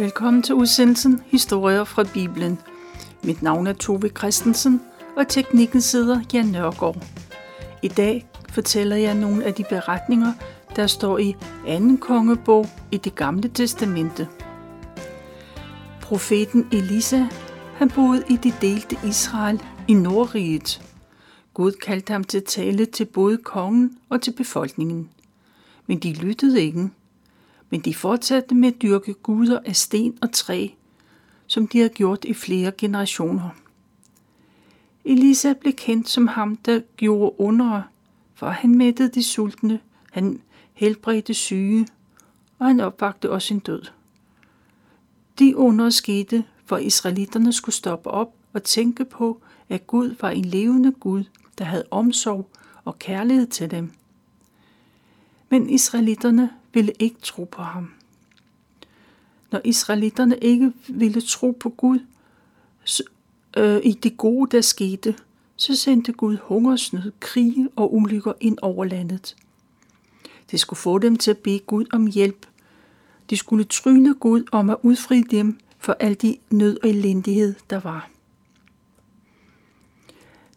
Velkommen til udsendelsen Historier fra Bibelen. Mit navn er Tove Christensen, og teknikken sidder Jan Nørgaard. I dag fortæller jeg nogle af de beretninger, der står i 2. kongebog i det gamle testamente. Profeten Elisa, han boede i det delte Israel i Nordriget. Gud kaldte ham til tale til både kongen og til befolkningen. Men de lyttede ikke. Men de fortsatte med at dyrke guder af sten og træ, som de havde gjort i flere generationer. Elisa blev kendt som ham, der gjorde undere, for han mættede de sultne, han helbredte syge, og han opvagte også en død. De undere skete, for israelitterne skulle stoppe op og tænke på, at Gud var en levende Gud, der havde omsorg og kærlighed til dem. Men israelitterne ville ikke tro på ham. Når israelitterne ikke ville tro på Gud i det gode, der skete, så sendte Gud hungersnød, krige og ulykker ind over landet. Det skulle få dem til at bede Gud om hjælp. De skulle tryne Gud om at udfri dem for al de nød og elendighed, der var.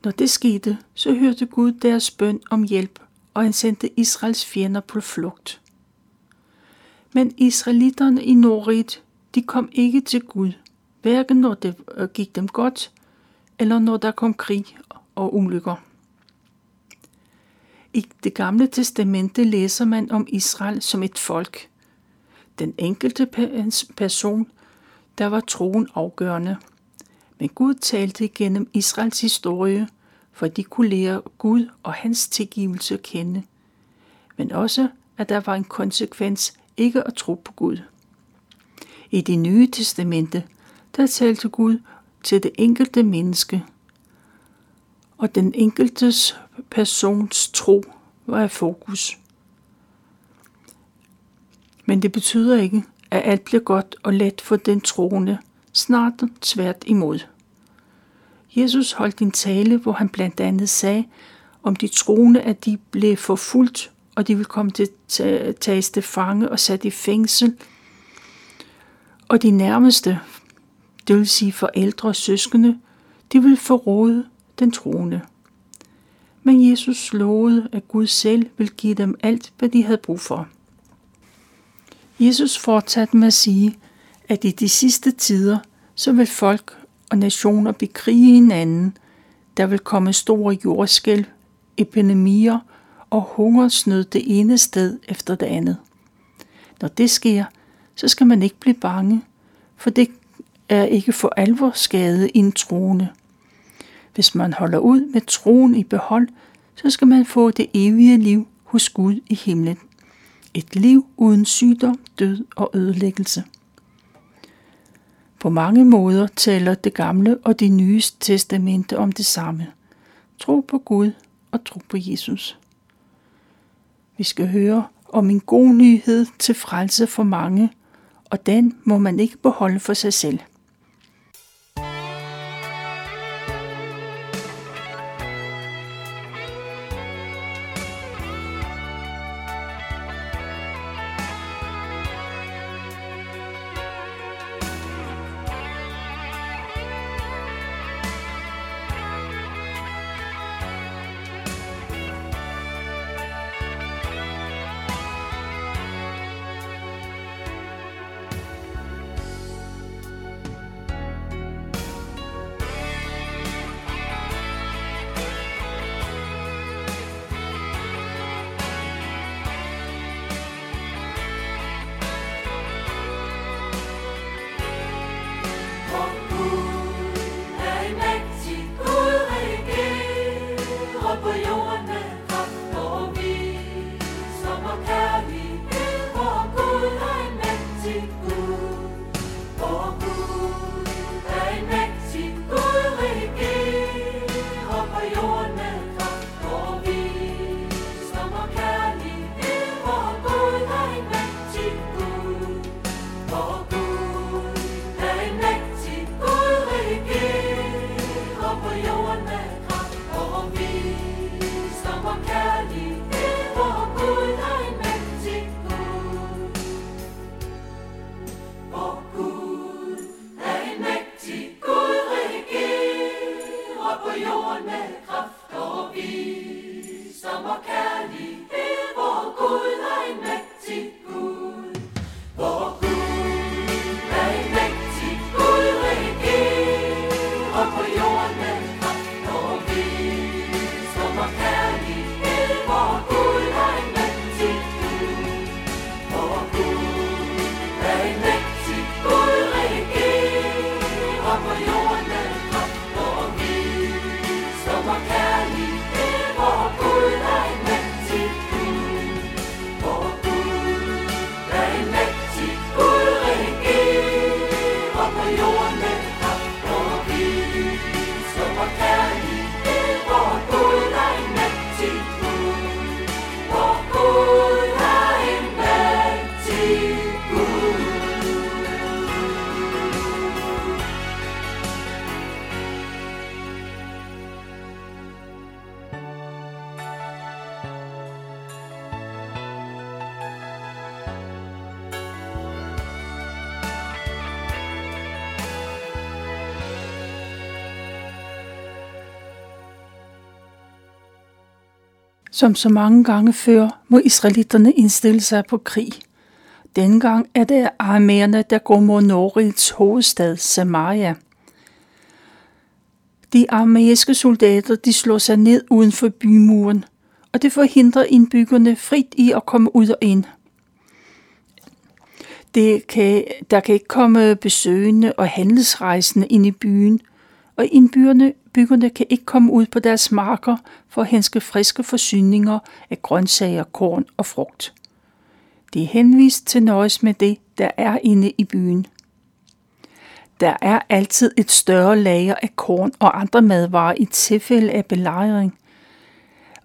Når det skete, så hørte Gud deres bøn om hjælp, og han sendte Israels fjender på flugt. Men israelitterne i Nordriget, de kom ikke til Gud, hverken når det gik dem godt, eller når der kom krig og ulykker. I det gamle testamente læser man om Israel som et folk. Den enkelte person, der var troen afgørende. Men Gud talte igennem Israels historie, for de kunne lære Gud og hans tilgivelse at kende. Men også, at der var en konsekvens ikke at tro på Gud. I det nye testamente, der talte Gud til det enkelte menneske, og den enkeltes persons tro var i fokus. Men det betyder ikke, at alt bliver godt og let for den troende, snart svært imod. Jesus holdt en tale, hvor han blandt andet sagde om de troende, at de blev forfulgt, og de ville komme til at tages til fange og sat i fængsel. Og de nærmeste, det vil sige forældre og søskende, de ville forråde den troende. Men Jesus lovede, at Gud selv ville give dem alt, hvad de havde brug for. Jesus fortsatte med at sige, at i de sidste tider, så vil folk og nationer bekrige hinanden. Der vil komme store jordskælv, epidemier og hungersnød det ene sted efter det andet. Når det sker, så skal man ikke blive bange, for det er ikke for alvor skade i en troende. Hvis man holder ud med troen i behold, så skal man få det evige liv hos Gud i himlen. Et liv uden sygdom, død og ødelæggelse. På mange måder taler det gamle og det nye testamente om det samme. Tro på Gud og tro på Jesus. Vi skal høre om en god nyhed til frelse for mange, og den må man ikke beholde for sig selv. Som så mange gange før, må israelitterne indstille sig på krig. Dengang er det aramæerne, der går mod Nordrigets hovedstad, Samaria. De aramæiske soldater, de slår sig ned uden for bymuren, og det forhindrer indbyggerne frit i at komme ud og ind. Der kan ikke komme besøgende og handelsrejsende ind i byen, og indbyggerne kan ikke komme ud på deres marker for at hente friske forsyninger af grøntsager, korn og frugt. De er henvist til nøjes med det, der er inde i byen. Der er altid et større lager af korn og andre madvarer i tilfælde af belejring,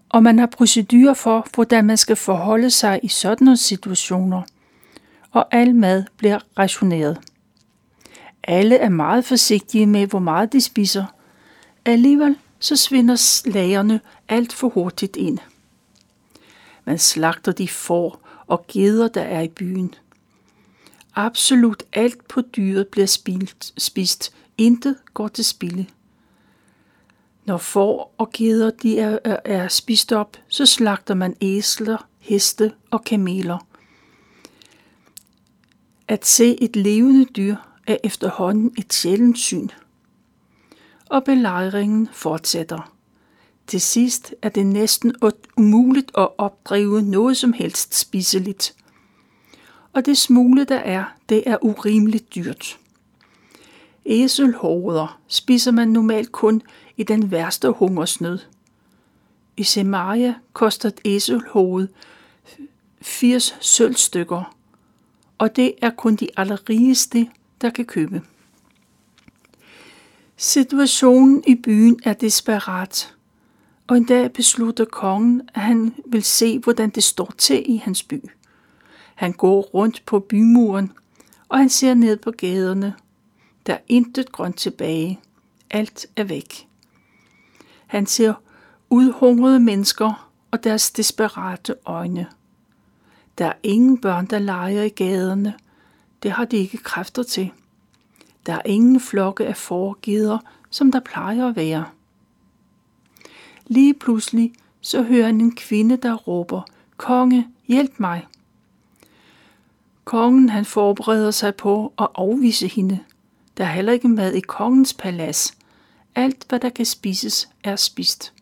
og man har procedurer for, hvordan man skal forholde sig i sådanne situationer, og al mad bliver rationeret. Alle er meget forsigtige med, hvor meget de spiser. Alligevel så svinder lagerne alt for hurtigt ind. Man slagter de får og geder, der er i byen. Absolut alt på dyret bliver spist. Intet går til spilde. Når får og geder de er spist op, så slagter man æsler, heste og kameler. At se et levende dyr er efterhånden et sjældent syn. Og belejringen fortsætter. Til sidst er det næsten umuligt at opdrive noget som helst spiseligt. Og det smule, der er, det er urimeligt dyrt. Æselhoveder spiser man normalt kun i den værste hungersnød. I Samaria koster et æselhoved 80 sølvstykker, og det er kun de allerrigeste, der kan købe. Situationen i byen er desperat, og en dag beslutter kongen, at han vil se, hvordan det står til i hans by. Han går rundt på bymuren, og han ser ned på gaderne. Der er intet grønt tilbage. Alt er væk. Han ser udhungrede mennesker og deres desperate øjne. Der er ingen børn, der leger i gaderne. Det har de ikke kræfter til. Der er ingen flokke af forgeder, som der plejer at være. Lige pludselig så hører han en kvinde, der råber, "Konge, hjælp mig!" Kongen han forbereder sig på at afvise hende. Der er heller ikke mad i kongens palads. Alt, hvad der kan spises, er spist.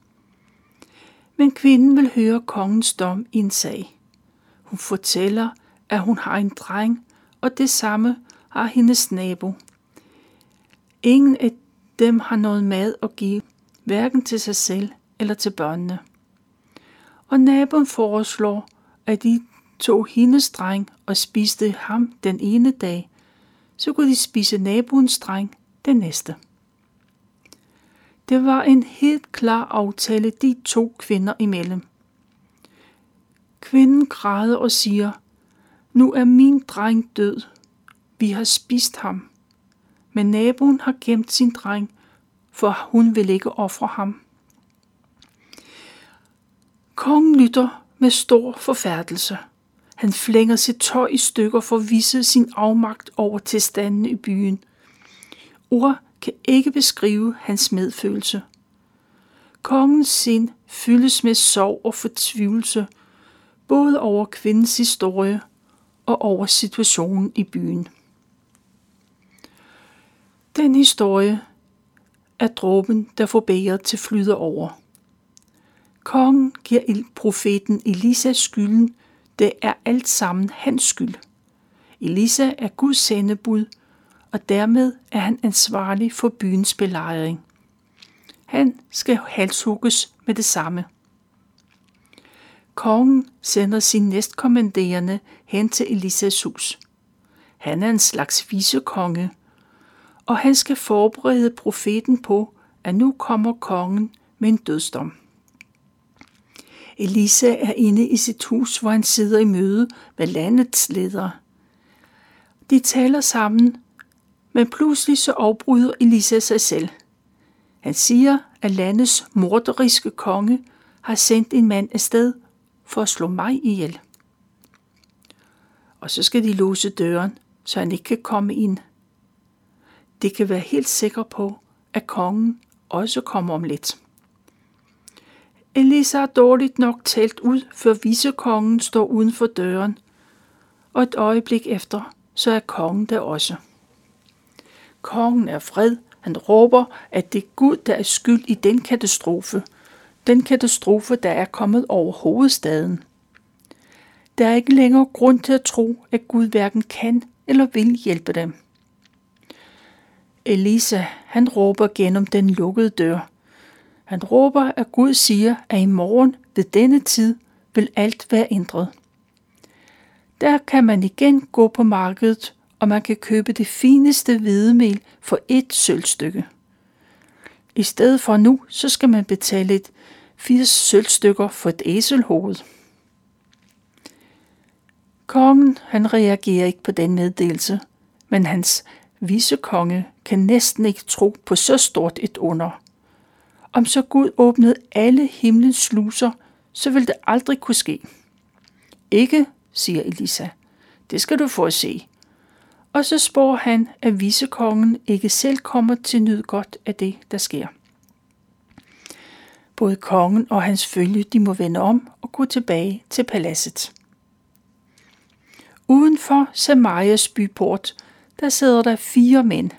Men kvinden vil høre kongens dom i en sag. Hun fortæller, at hun har en dreng, og det samme har hendes nabo. Ingen af dem har noget mad at give, hverken til sig selv eller til børnene. Og naboen foreslår, at de tog hendes dreng og spiste ham den ene dag, så kunne de spise naboens dreng den næste. Det var en helt klar aftale de to kvinder imellem. Kvinden græder og siger, "Nu er min dreng død. Vi har spist ham." Men naboen har gemt sin dreng, for hun vil ikke ofre ham. Kongen lytter med stor forfærdelse. Han flænger sit tøj i stykker for at vise sin afmagt over tilstanden i byen. Ord kan ikke beskrive hans medfølelse. Kongens sind fyldes med sorg og fortvivlelse, både over kvindens historie og over situationen i byen. Den historie er dråben, der får bægeret til flyder over. Kongen giver profeten Elisa skylden. Det er alt sammen hans skyld. Elisa er Guds sendebud, og dermed er han ansvarlig for byens belejring. Han skal halshugges med det samme. Kongen sender sin næstkommanderende hen til Elisas hus. Han er en slags vicekonge, og han skal forberede profeten på, at nu kommer kongen med en dødsdom. Elisa er inde i sit hus, hvor han sidder i møde med landets ledere. De taler sammen, men pludselig så afbryder Elisa sig selv. Han siger, at landets morderiske konge har sendt en mand afsted for at slå mig ihjel. Og så skal de låse døren, så han ikke kan komme ind. De kan være helt sikre på, at kongen også kommer om lidt. Elisa er dårligt nok talt ud, før vicekongen står uden for døren, og et øjeblik efter, så er kongen der også. Kongen er vred. Han råber, at det er Gud, der er skyld i den katastrofe. Den katastrofe, der er kommet over hovedstaden. Der er ikke længere grund til at tro, at Gud hverken kan eller vil hjælpe dem. Elisa, han råber gennem den lukkede dør. Han råber, at Gud siger, at i morgen ved denne tid vil alt være ændret. Der kan man igen gå på markedet, og man kan købe det fineste hvedemel for et sølvstykke. I stedet for nu, så skal man betale et 80 sølvstykker for et æselhoved. Kongen, han reagerer ikke på den meddelelse, men hans vicekonge kan næsten ikke tro på så stort et under. Om så Gud åbnede alle himlens sluser, så ville det aldrig kunne ske. Ikke, siger Elisa. Det skal du få at se. Og så spår han, at vicekongen ikke selv kommer til nyd godt af det, der sker. Både kongen og hans følge, de må vende om og gå tilbage til paladset. Uden for Samarias byport, der sidder der 4 mænd.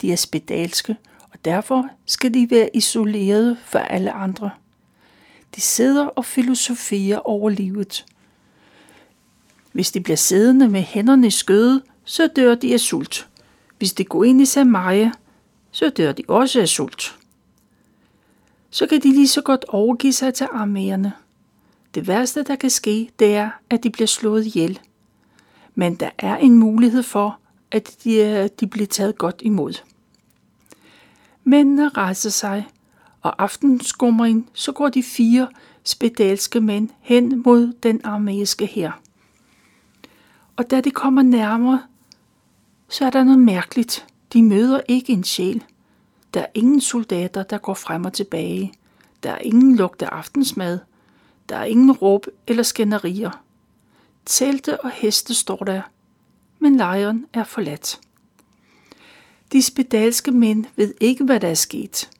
De er spedalske, og derfor skal de være isolerede fra alle andre. De sidder og filosoferer over livet. Hvis de bliver siddende med hænderne i skødet, så dør de af sult. Hvis de går ind i Samaria, så dør de også af sult. Så kan de lige så godt overgive sig til armerne. Det værste, der kan ske, det er, at de bliver slået ihjel. Men der er en mulighed for, at de bliver taget godt imod. Mændene rejser sig, og aftenskumringen, så går de 4 spedalske mænd hen mod den armæiske hær. Og da de kommer nærmere, så er der noget mærkeligt. De møder ikke en sjæl. Der er ingen soldater, der går frem og tilbage. Der er ingen lugt af aftensmad. Der er ingen råb eller skænderier. Telte og heste står der, men lejren er forladt. De spedalske mænd ved ikke, hvad der er sket.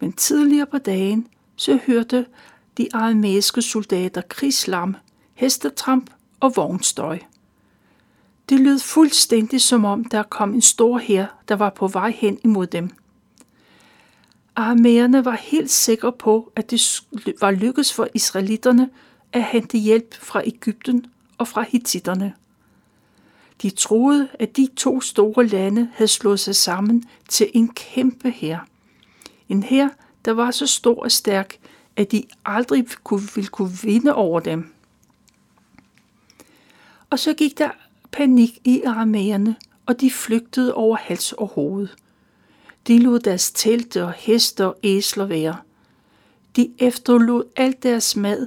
Men tidligere på dagen, så hørte de aramæiske soldater krigslarm, hestetramp og vognstøj. Det lød fuldstændig, som om der kom en stor hær, der var på vej hen imod dem. Aramæerne var helt sikre på, at det var lykkedes for israelitterne at hente hjælp fra Egypten og fra hittitterne. De troede, at de 2 store lande havde slået sig sammen til en kæmpe hær. En hær, der var så stor og stærk, at de aldrig ville kunne vinde over dem. Og så gik der panik i aramæerne, og de flygtede over hals og hoved. De lod deres telte og heste og æsler være. De efterlod alt deres mad,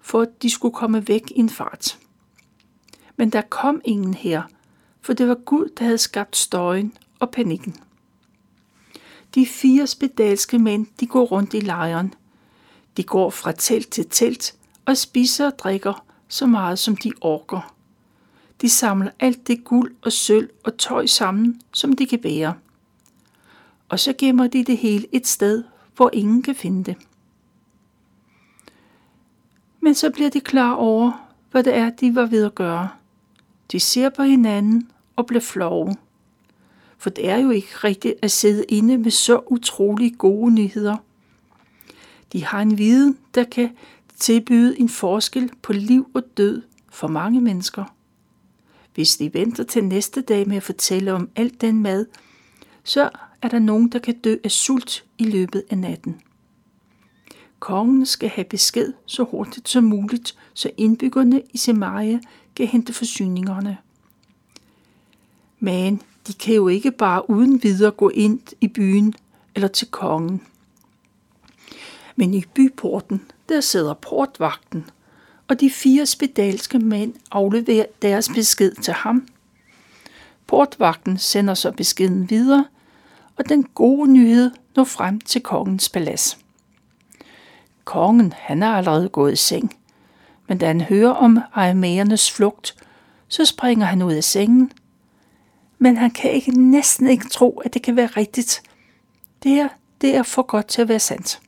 for at de skulle komme væk i en fart. Men der kom ingen her, for det var Gud, der havde skabt støjen og panikken. De 4 spedalske mænd, de går rundt i lejren. De går fra telt til telt og spiser og drikker så meget, som de orker. De samler alt det guld og sølv og tøj sammen, som de kan bære. Og så gemmer de det hele et sted, hvor ingen kan finde det. Men så bliver de klar over, hvad det er, de var ved at gøre. De ser på hinanden og bliver flove. For det er jo ikke rigtigt at sidde inde med så utrolig gode nyheder. De har en viden, der kan tilbyde en forskel på liv og død for mange mennesker. Hvis de venter til næste dag med at fortælle om alt den mad, så er der nogen, der kan dø af sult i løbet af natten. Kongen skal have besked så hurtigt som muligt, så indbyggerne i Samaria kan hente forsyningerne. Men de kan jo ikke bare uden videre gå ind i byen eller til kongen. Men i byporten, der sidder portvagten, og de 4 spedalske mænd afleverer deres besked til ham. Portvagten sender så beskeden videre, og den gode nyhed når frem til kongens palads. Kongen, han er allerede gået i seng, men da han hører om aramæernes flugt, så springer han ud af sengen. Men han kan næsten ikke tro, at det kan være rigtigt. Det er for godt til at være sandt.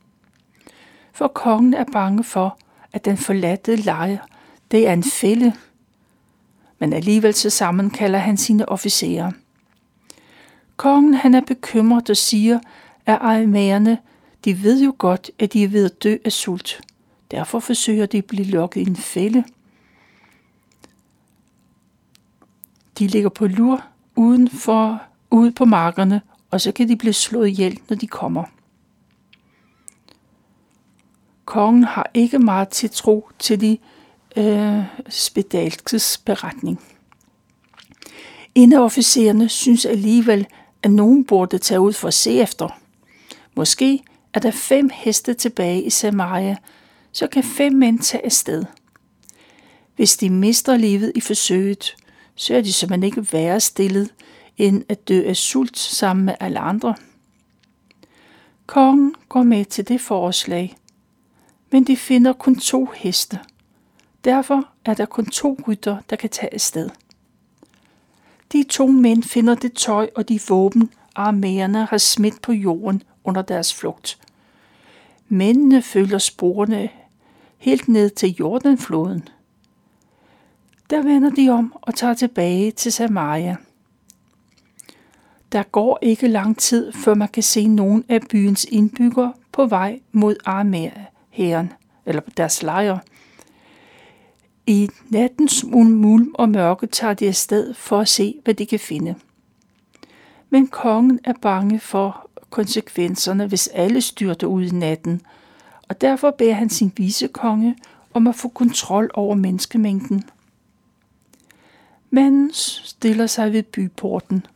for kongen er bange for, at den forladte lejr, det er en fælde. Men alligevel så sammenkalder han sine officerer. Kongen han er bekymret og siger, at aramæerne, de ved jo godt, at de er ved at dø af sult. Derfor forsøger de at blive lokket i en fælde. De ligger på lur ude på markerne, og så kan de blive slået ihjel, når de kommer. Kongen har ikke meget til tro til de spedalskes beretning. En af officererne synes alligevel, at nogen burde tage ud for at se efter. Måske er der 5 heste tilbage i Samaria, så kan 5 mænd tage afsted. Hvis de mister livet i forsøget, så er de simpelthen ikke værre stillet, end at dø af sult sammen med alle andre. Kongen går med til det forslag, men de finder kun 2 heste. Derfor er der kun 2 rytter, der kan tage afsted. De 2 mænd finder det tøj og de våben, aramæerne har smidt på jorden under deres flugt. Mændene følger sporene helt ned til Jordanfloden. Der vender de om og tager tilbage til Samaria. Der går ikke lang tid, før man kan se nogen af byens indbyggere på vej mod aramæerhæren, eller deres lejre. I nattens mulm og mørke tager de afsted for at se, hvad de kan finde. Men kongen er bange for konsekvenserne, hvis alle styrter ud i natten, og derfor beder han sin vicekonge om at få kontrol over menneskemængden. Manden stiller sig ved byporten,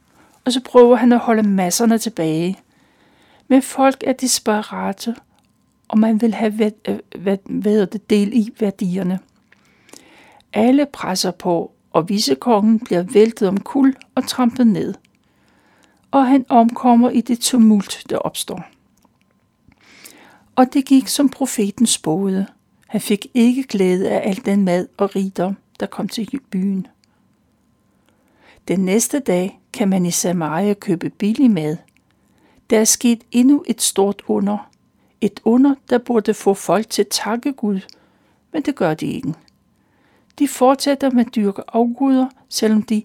og så prøver han at holde masserne tilbage. Men folk er desperate, og man vil have del i værdierne. Alle presser på, og vicekongen bliver væltet omkuld og trampet ned. Og han omkommer i det tumult, der opstår. Og det gik som profeten spåede. Han fik ikke glæde af al den mad og rigdom, der kom til byen. Den næste dag kan man i Samaria købe billig mad. Der er sket endnu et stort under. Et under, der burde få folk til at takke Gud, men det gør de ikke. De fortsætter med at dyrke afguder, selvom de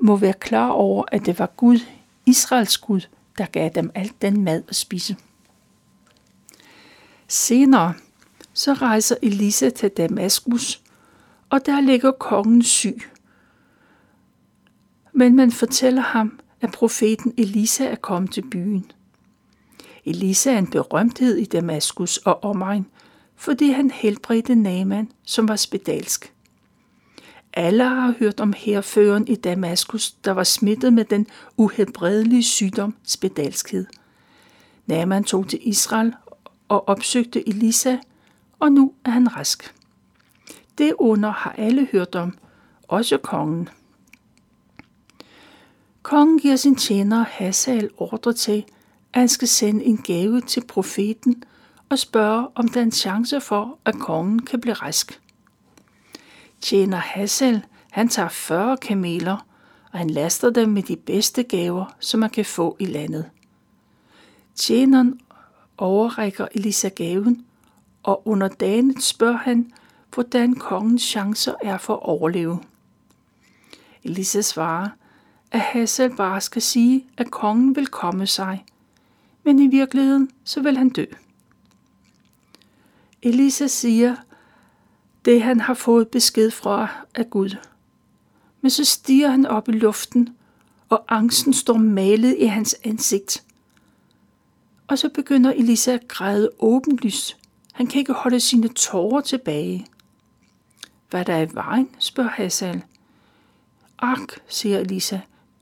må være klar over, at det var Gud, Israels Gud, der gav dem alt den mad at spise. Senere så rejser Elisa til Damaskus, og der ligger kongen syg. Men man fortæller ham, at profeten Elisa er kommet til byen. Elisa er en berømthed i Damaskus og omegn, fordi han helbredte Naaman, som var spedalsk. Alle har hørt om hærføreren i Damaskus, der var smittet med den uhelbredelige sygdom spedalskhed. Naaman tog til Israel og opsøgte Elisa, og nu er han rask. Det under har alle hørt om, også kongen. Kongen giver sin tjener Hazael ordre til, at han skal sende en gave til profeten og spørge, om der er en chance for, at kongen kan blive rask. Tjener Hassel, han tager 40 kameler, og han laster dem med de bedste gaver, som man kan få i landet. Tjeneren overrækker Elisa gaven, og under dagen spørger han, hvordan kongens chancer er for at overleve. Elisa svarer, at Hassel bare skal sige, at kongen vil komme sig, men i virkeligheden så vil han dø. Elisa siger det, han har fået besked fra af Gud. Men så stiger han op i luften, og angsten står malet i hans ansigt. Og så begynder Elisa at græde åbenlyst. Han kan ikke holde sine tårer tilbage. Hvad er der i vejen, spørger Hazael. Ak, siger Elisa,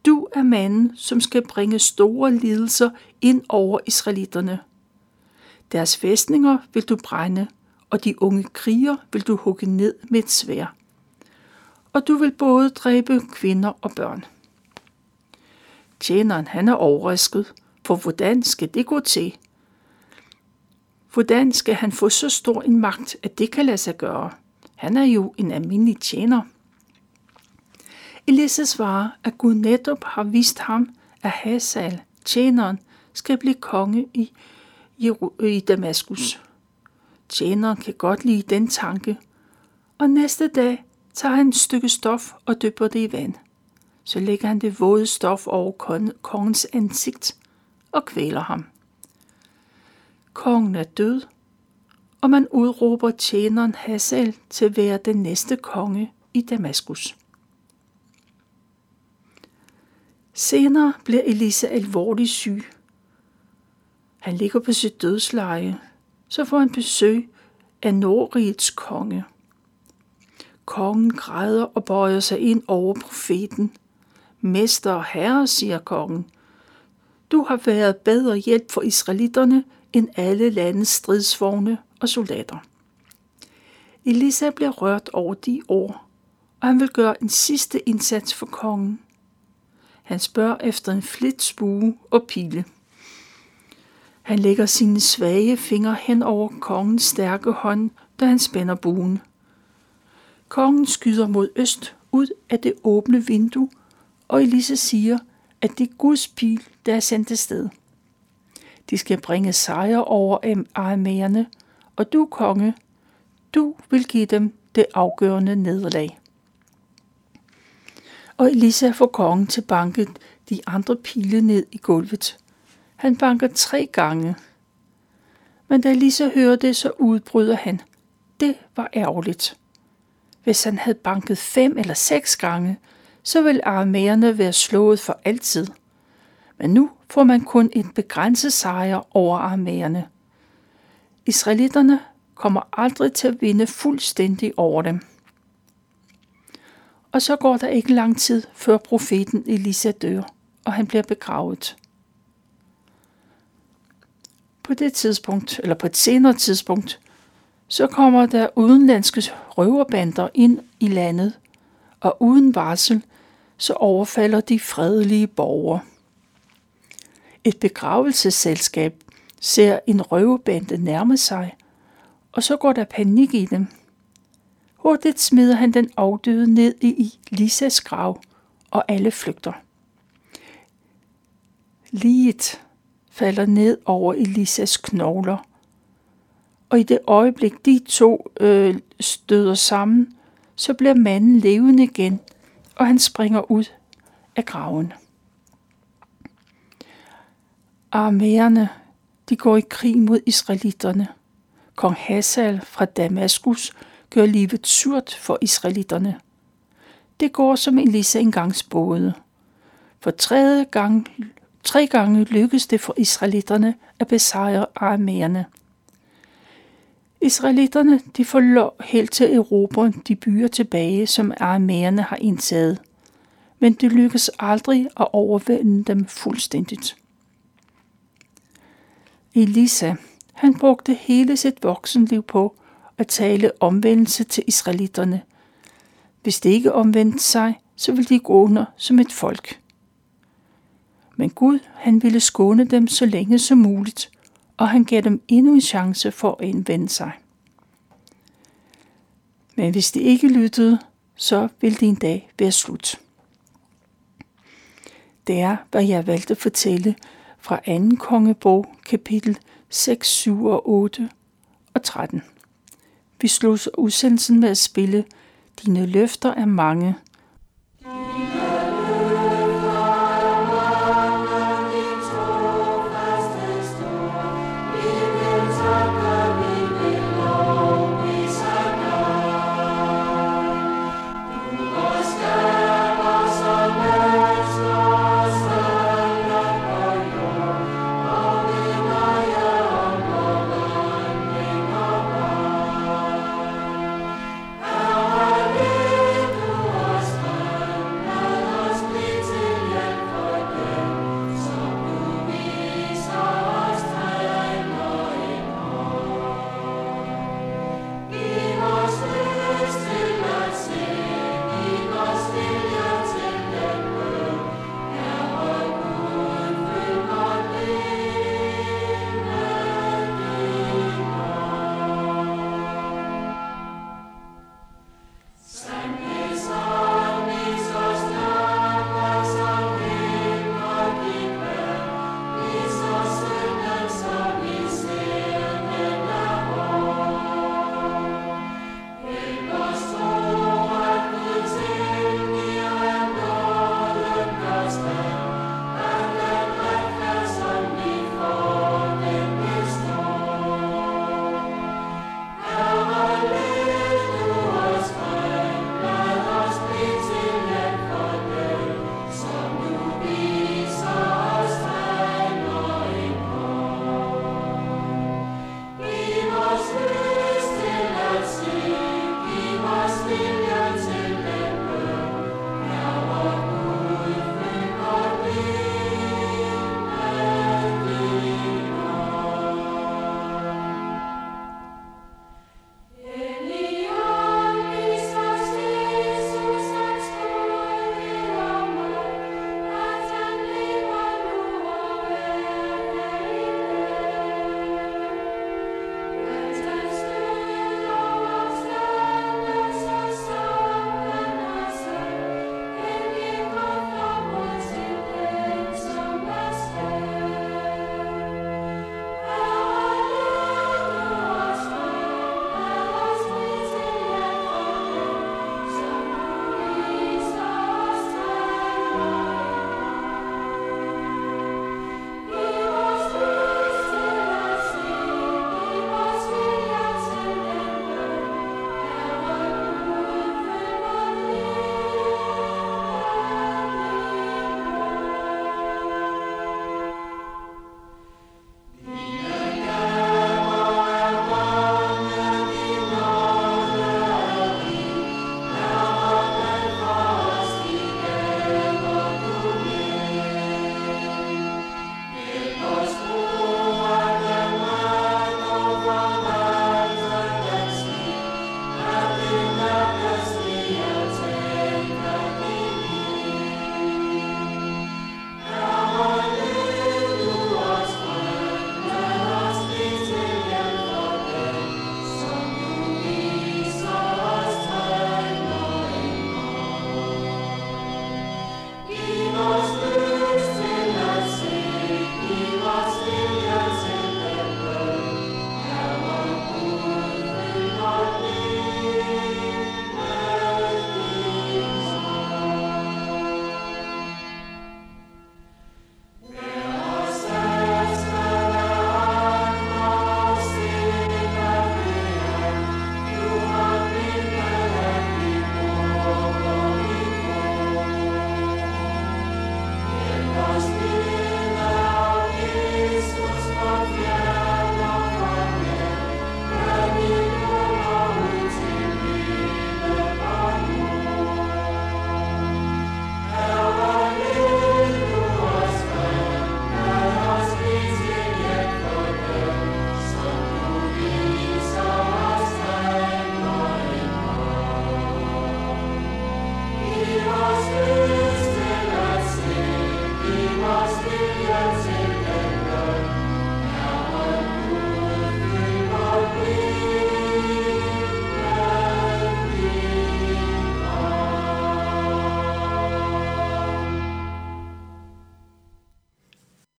du er manden, som skal bringe store lidelser ind over israelitterne. Deres fæstninger vil du brænde, og de unge kriger vil du hugge ned med et sværd. Og du vil både dræbe kvinder og børn. Tjeneren han er overrasket, for hvordan skal det gå til? Hvordan skal han få så stor en magt, at det kan lade sig gøre? Han er jo en almindelig tjener. Elisa svarer, at Gud netop har vist ham, at Hazael, tjeneren, skal blive konge i Damaskus. Tjeneren kan godt lide den tanke, og næste dag tager han et stykke stof og dypper det i vand. Så lægger han det våde stof over kongens ansigt og kvæler ham. Kongen er død, og man udråber tjeneren Hazael til at være den næste konge i Damaskus. Senere bliver Elisa alvorligt syg. Han ligger på sit dødsleje, så får han besøg af Nordrigets konge. Kongen græder og bøjer sig ind over profeten. Mester og herre, siger kongen, du har været bedre hjælp for israelitterne end alle landets stridsvogne og soldater. Elisa bliver rørt over de ord, og han vil gøre en sidste indsats for kongen. Han spørger efter en flitsbue og pile. Han lægger sine svage fingre hen over kongens stærke hånd, da han spænder buen. Kongen skyder mod øst ud af det åbne vindue, og Elisa siger, at det er Guds pil, der er sendt afsted. De skal bringe sejr over aramæerne, og du, konge, du vil give dem det afgørende nederlag. Og Elisa får kongen til at banke de andre pile ned i gulvet. Han banker 3 gange. Men da Elisa hører det, så udbryder han. Det var ærgerligt. Hvis han havde banket 5 eller 6 gange, så ville aramæerne være slået for altid. Men nu får man kun en begrænset sejr over aramæerne. Israelitterne kommer aldrig til at vinde fuldstændig over dem. Og så går der ikke lang tid, før profeten Elisa dør, og han bliver begravet. På et senere tidspunkt, så kommer der udenlandske røverbander ind i landet, og uden varsel, så overfalder de fredelige borgere. Et begravelsesselskab ser en røverbande nærme sig, og så går der panik i dem. Hurtigt smider han den afdøde ned i Lisas grav, og alle flygter. Liget falder ned over Elisas knogler, og i det øjeblik, de to støder sammen, så bliver manden levende igen, og han springer ud af graven. Aramæerne, de går i krig mod israelitterne. Kong Hassel fra Damaskus gør livet surt for israelitterne. Det går som Elisa engang spåede. For 3 gange lykkes det for israelitterne at besejre aramæerne. Israelitterne, de får lov helt til Europa de byer tilbage, som aramæerne har indtaget. Men det lykkes aldrig at overvinde dem fuldstændigt. Elisa, han brugte hele sit voksenliv på at tale omvendelse til israelitterne. Hvis de ikke omvendte sig, så ville de gå under som et folk. Men Gud, han ville skåne dem så længe som muligt, og han gav dem endnu en chance for at indvende sig. Men hvis de ikke lyttede, så ville det en dag være slut. Det er, hvad jeg valgte at fortælle fra 2. kongebog, kapitel 6, 7 og 8 og 13. Vi slutter udsendelsen med at spille Dine løfter er mange